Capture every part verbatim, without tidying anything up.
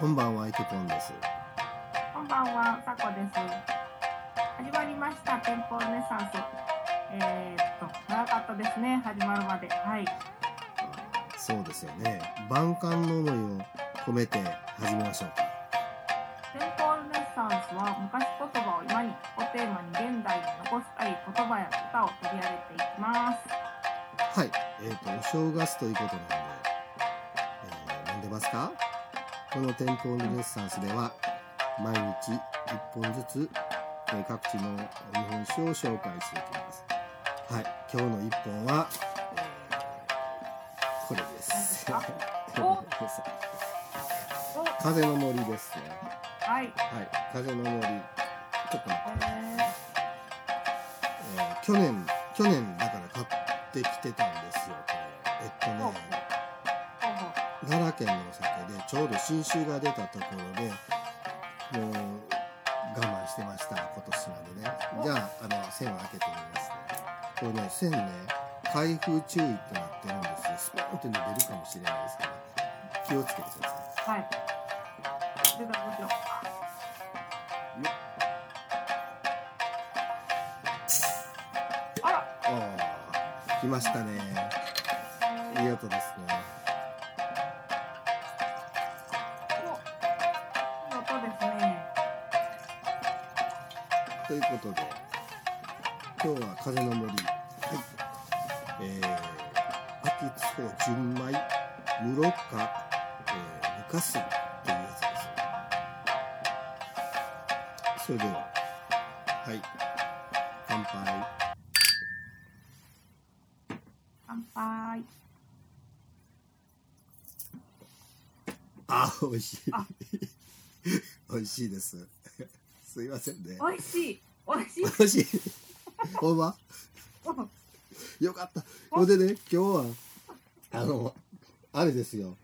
こんばんは、いとこんです。こんばんは、さこです。始まりました、店舗ルネサンス。えー、っと、長かったですね、始まるまで。はい、そうですよね。万感の思いを込めて始めましょうか。店舗ルネサンスは、昔言葉を今にをテーマに現代に残したい言葉や歌を取り上げていきます。はい、えー、っと、お正月ということなので、えー、何でますか。この店舗ルネサンスでは、毎日いっぽんずつ各地の日本酒を紹介していきます。はい、今日のいっぽんは、えー、これです。風の森ですね。はい、はい、風の森。ちょっと待って、えーえー、去年去年だから買ってきてたんですよ。えっとね奈良県のお酒でちょうど新酒が出たところでもう我慢してました、今年までね。じゃあ、あの、栓を開けてみますね。これね、栓ね、開封注意ってなってるんですよ。スポンって出るかもしれないですから気をつけてください。はい、出た、もちろん。あら、来ましたね。いい音ですね。ということで、今日は風の森、はい、えー、秋津港純米室賀、えー、ぬかすりというやつです。それでは、はい、乾杯。乾杯。あ、美味しい。美味しいです。すいませんね。美味しい、美味しい、美味しい。ほんま？よかった。それでね、今日はあのあれですよ。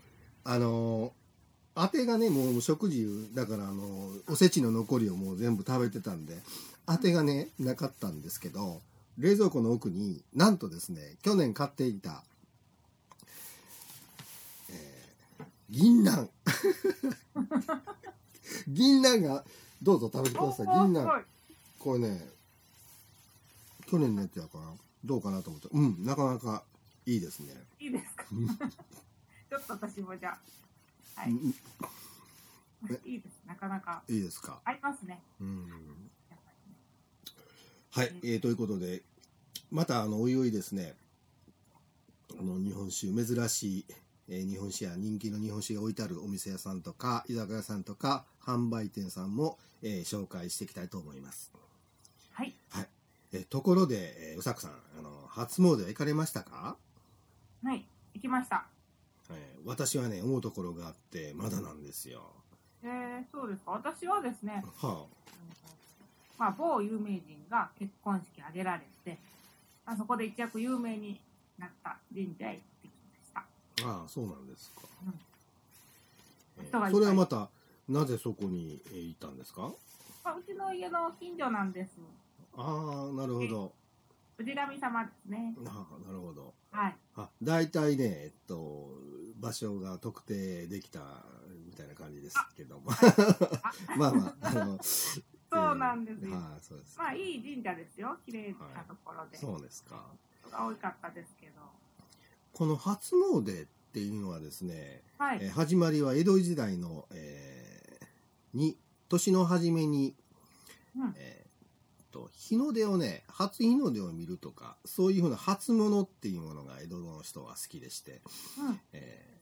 あの当てがね、もう食事だからあのおせちの残りをもう全部食べてたんで当てがねなかったんですけど、冷蔵庫の奥になんとですね、去年買っていた、えー、銀杏。銀杏がどうぞ食べてください。銀杏、これね、去年のやつやからどうかなと思って、うん、なかなかいいですね。いいですか。ちょっと私もじゃあ、はい、いいです、なかなかいいですか。合いますね。うん、やっぱりね。はい、えー、ということでまたあのおいおいですね、この日本酒珍しい。日本酒や人気の日本酒が置いてあるお店屋さんとか居酒屋さんとか販売店さんも、えー、紹介していきたいと思います。はい、はい。えー、ところで、えー、うさこさん、あの初詣は行かれましたか？はい、行きました。えー、私はね、思うところがあってまだなんですよ。えー、そうですか。私はですね、はあ、まあ、某有名人が結婚式挙げられて、あそこで一躍有名になった神社へ行ってきました。ああ、そうなんですか。うん、えー、それはまたなぜそこに行ったんですか？まあ、うちの家の近所なんです。ああ、なるほど。氏神様ですね。ああ、なるほど。はい。あ、だいたいね、えっと場所が特定できたみたいな感じですけども、はい、まあまああのそうなんですよ。ああ、そうです。まあ、いい神社ですよ。綺麗なところで。はい、そうですか。多かったですけど。この初詣っていうのはですね、はい、えー、始まりは江戸時代の、えー、に年の初めに、うん、えー、と日の出をね、初日の出を見るとか、そういうふうな初物っていうものが江戸の人は好きでして、うん、え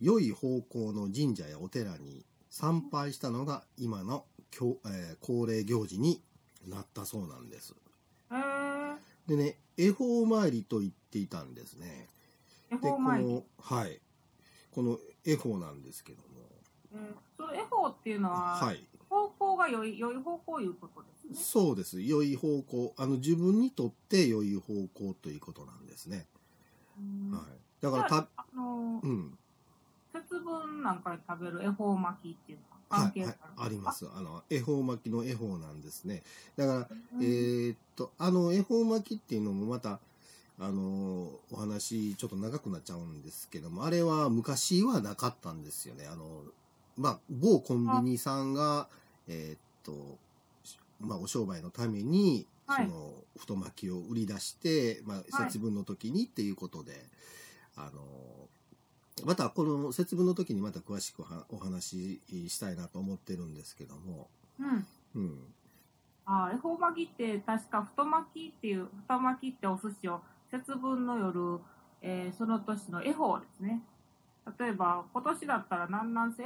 ー、良い方向の神社やお寺に参拝したのが今の、えー、恒例行事になったそうなんです。えーでね、恵方参りと言っていたんですね。恵方参り、はい、この恵方なんですけども、うん、その恵方っていうのは、はい、方向が良い、良い方向いうことですね。そうです、良い方向、あの自分にとって良い方向ということなんですね。うん、はい、だからた、あのー、うん、節分なんかで食べる恵方巻きっていうのは関係ある、はいはい、あります。あの恵方巻きの恵方なんですね。だから、うん、えー、っとあの恵方巻きっていうのもまたあのお話ちょっと長くなっちゃうんですけども、あれは昔はなかったんですよね。あのまあ、某コンビニさんが、えーっとまあ、お商売のためにその太巻きを売り出して、まあ、節分の時にっていうことで、はい、あのまたこの節分の時にまた詳しくお話ししたいなと思ってるんですけども、うんうん、あ恵方巻きって確か太巻きっていう太巻きってお寿司を節分の夜、えー、その年の恵方ですね。例えば今年だったら南南西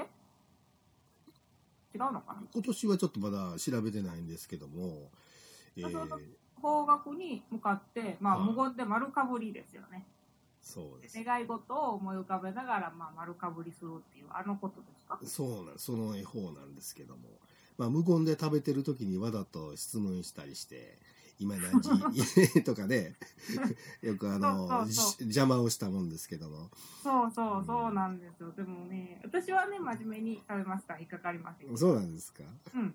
違うのかな。今年はちょっとまだ調べてないんですけども、えー、方角に向かって、まあ、無言で丸かぶりですよね。そうです。願い事を思い浮かべながら、まあ、丸かぶりするっていうあのことですか。そうなん、その絵法なんですけども、まあ、無言で食べてる時にわざと質問したりして今何時とかねよくあのそうそうそう邪魔をしたもんですけども。そうそうそうなんですよ、うん、でもね私はね真面目に食べました。引っかかりません。そうなんですか。うん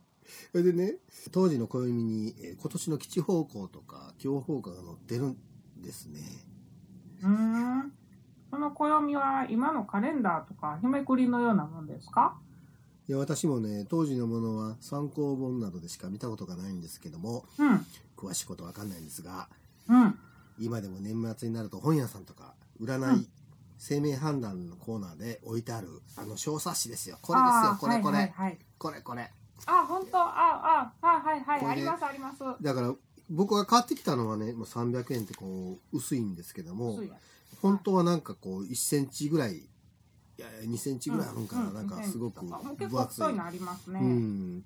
それでね当時の暦に、えー、今年の吉方向とか凶方向が載ってるんですね。うーん、その暦は今のカレンダーとか日めくりのようなもんですか？いや私もね当時のものは参考本などでしか見たことがないんですけども、うん、詳しいことは分かんないんですが、うん、今でも年末になると本屋さんとか占い、うん、生命判断のコーナーで置いてあるあの小冊子ですよ。これですよ。これこれ、はいはいはい、これこれあ本当あああはいはいありますあります。だから僕が買ってきたのはねもうさんびゃくえんってこう薄いんですけども本当はなんかこういっセンチぐらいいやにセンチぐらいあるんかな、うんうん、なんかすごく分厚いのありますね。うん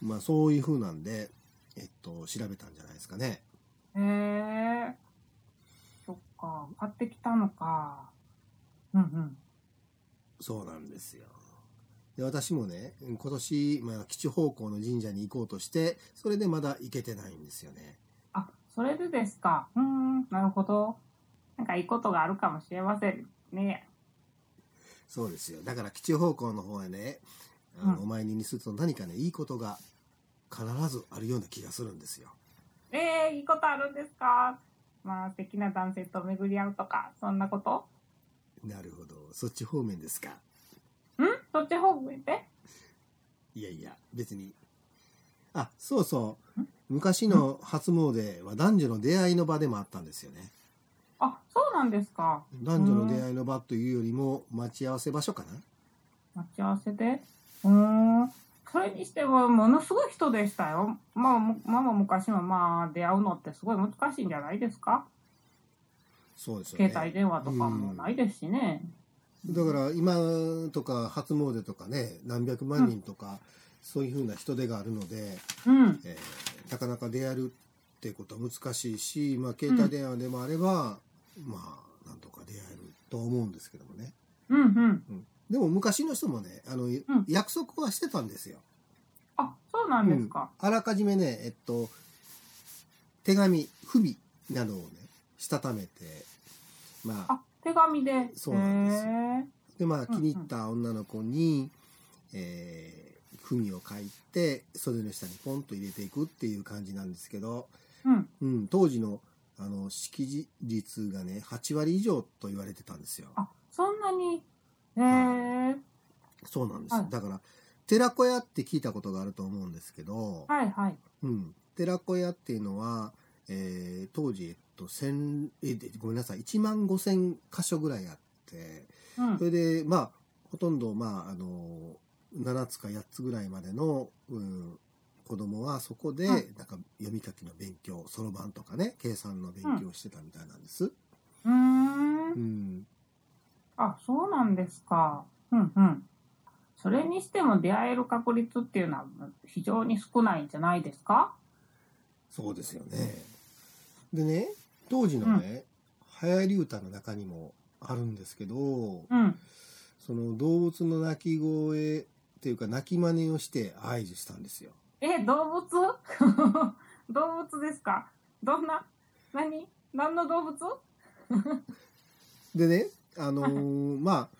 まあそういう風なんでえっと調べたんじゃないですかね。へえそっか買ってきたのか。うんうんそうなんですよ。で私もね今年、まあ、吉方向の神社に行こうとしてそれでまだ行けてないんですよね。あそれでですか。うーんなるほど。なんかいいことがあるかもしれませんね。そうですよ。だから吉方向の方はねあの、うん、お参りにすると何かねいいことが必ずあるような気がするんですよ。えー、いいことあるんですか。まあ素敵な男性と巡り合うとかそんなこと。なるほどそっち方面ですか。そっち方向っていやいや別にあそうそう昔の初詣は男女の出会いの場でもあったんですよね。あそうなんですか。男女の出会いの場というよりも待ち合わせ場所かな。待ち合わせでうーんそれにしてはものすごい人でしたよ。まあまあ昔はまあ出会うのってすごい難しいんじゃないですか。そうですよね。携帯電話とかもないですしね。だから今とか初詣とかね何百万人とか、うん、そういう風な人出があるので、うんえー、なかなか出会えるってことは難しいし、まあ、携帯電話でもあれば、うん、まあなんとか出会えると思うんですけどもね、うんうんうん、でも昔の人もねあの、うん、約束はしてたんですよ。あそうなんですか、うん、あらかじめね、えっと、手紙不備などをねしたためてまあ手紙でそうなんですよ。でまあ気に入った女の子に、うんうんえー、文を書いて袖の下にポンと入れていくっていう感じなんですけど、うんうん、当時のあの識字率がねはちわり以上と言われてたんですよ。あそんなにへえ、はい、そうなんです、はい、だから寺子屋って聞いたことがあると思うんですけど、はいはいうん、寺子屋っていうのは、えー、当時千えごめんなさいいちまんごせんかしょぐらいあって、うん、それでまあほとんど、まあ、あのななつかやっつぐらいまでの、うん、子供はそこで、うん、なんか読み書きの勉強そろばんとかね計算の勉強をしてたみたいなんです、うん、うんあそうなんですか、うんうん、それにしても出会える確率っていうのは非常に少ないんじゃないですか。そうですよね。でね当時のね、うん、流行り歌の中にもあるんですけど、うん、その動物の鳴き声っていうか鳴き真似をして合図したんですよ。え、動物？動物ですか？どんな？何？何の動物？でね、あのー、まあ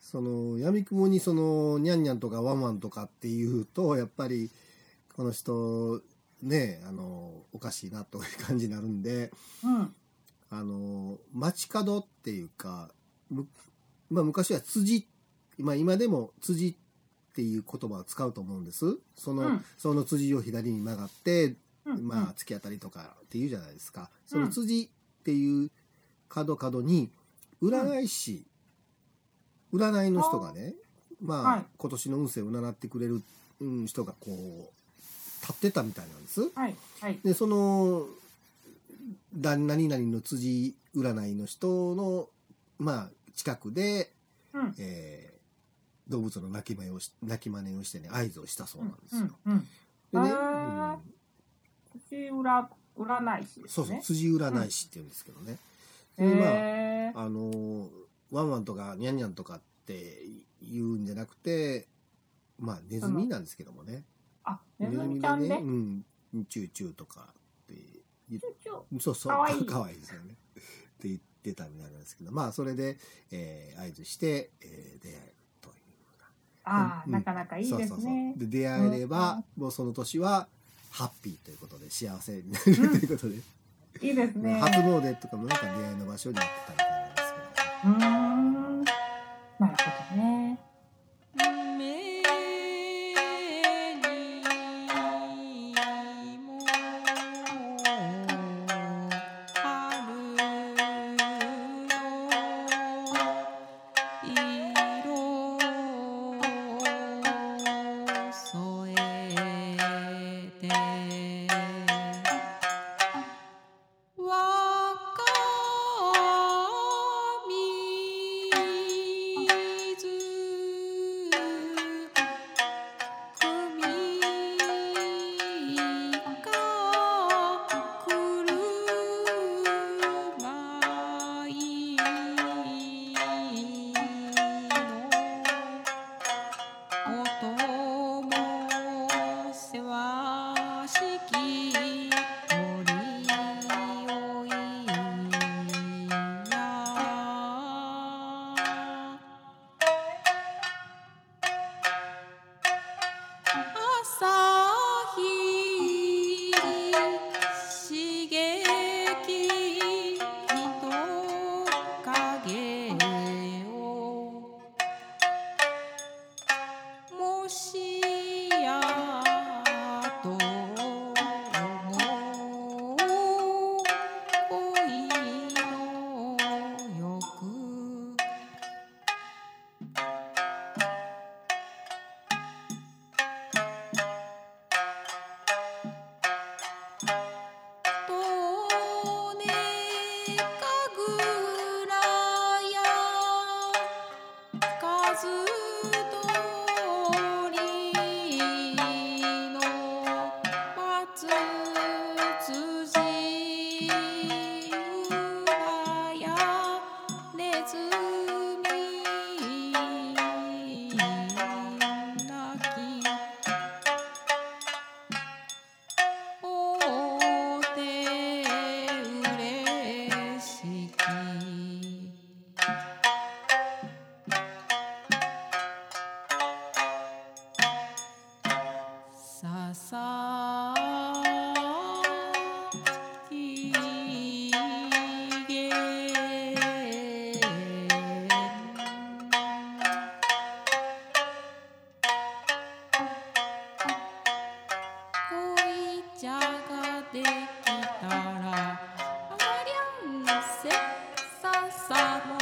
その闇雲にそのニャンニャンとかワンワンとかっていうとやっぱりこの人ねえあのおかしいなという感じになるんで、うん、あの街角っていうか、まあ、昔は辻、まあ、今でも辻っていう言葉を使うと思うんです。その、うん、その辻を左に曲がって、うん、まあ突き当たりとかっていうじゃないですか。その辻っていう角角に占い師、うん、占いの人がね、まあ、はい、今年の運勢を占ってくれる人がこう立ってたみたいなんです、はいはい、でその何々の辻占いの人の、まあ、近くで、うん、えー、動物の鳴き真似をし、鳴き真似をしてね、合図をしたそうなんですよ、うんうんうん、でね、うん、辻占い師ですね。そうそう、辻占い師って言うんですけどね、うん、でまあ、えー、あのワンワンとかニャンニャンとかって言うんじゃなくて、まあネズミなんですけどもね、あ、ネズミちゃんね、うん、チューチューとかって言って、チューチュー、そうそう、かわいい、かわいいですよねって言ってたみたいなんですけど、まあそれで、えー、合図して、えー、出会えるというあ、うん、なかなかいいですね。そうそうそう、で出会えれば、うん、もうその年はハッピーということで幸せになる、うん、ということでいいですね。初詣とかもなんか出会いの場所になってたみたいなんですけど、ね、うーん、なるほどね。Stop.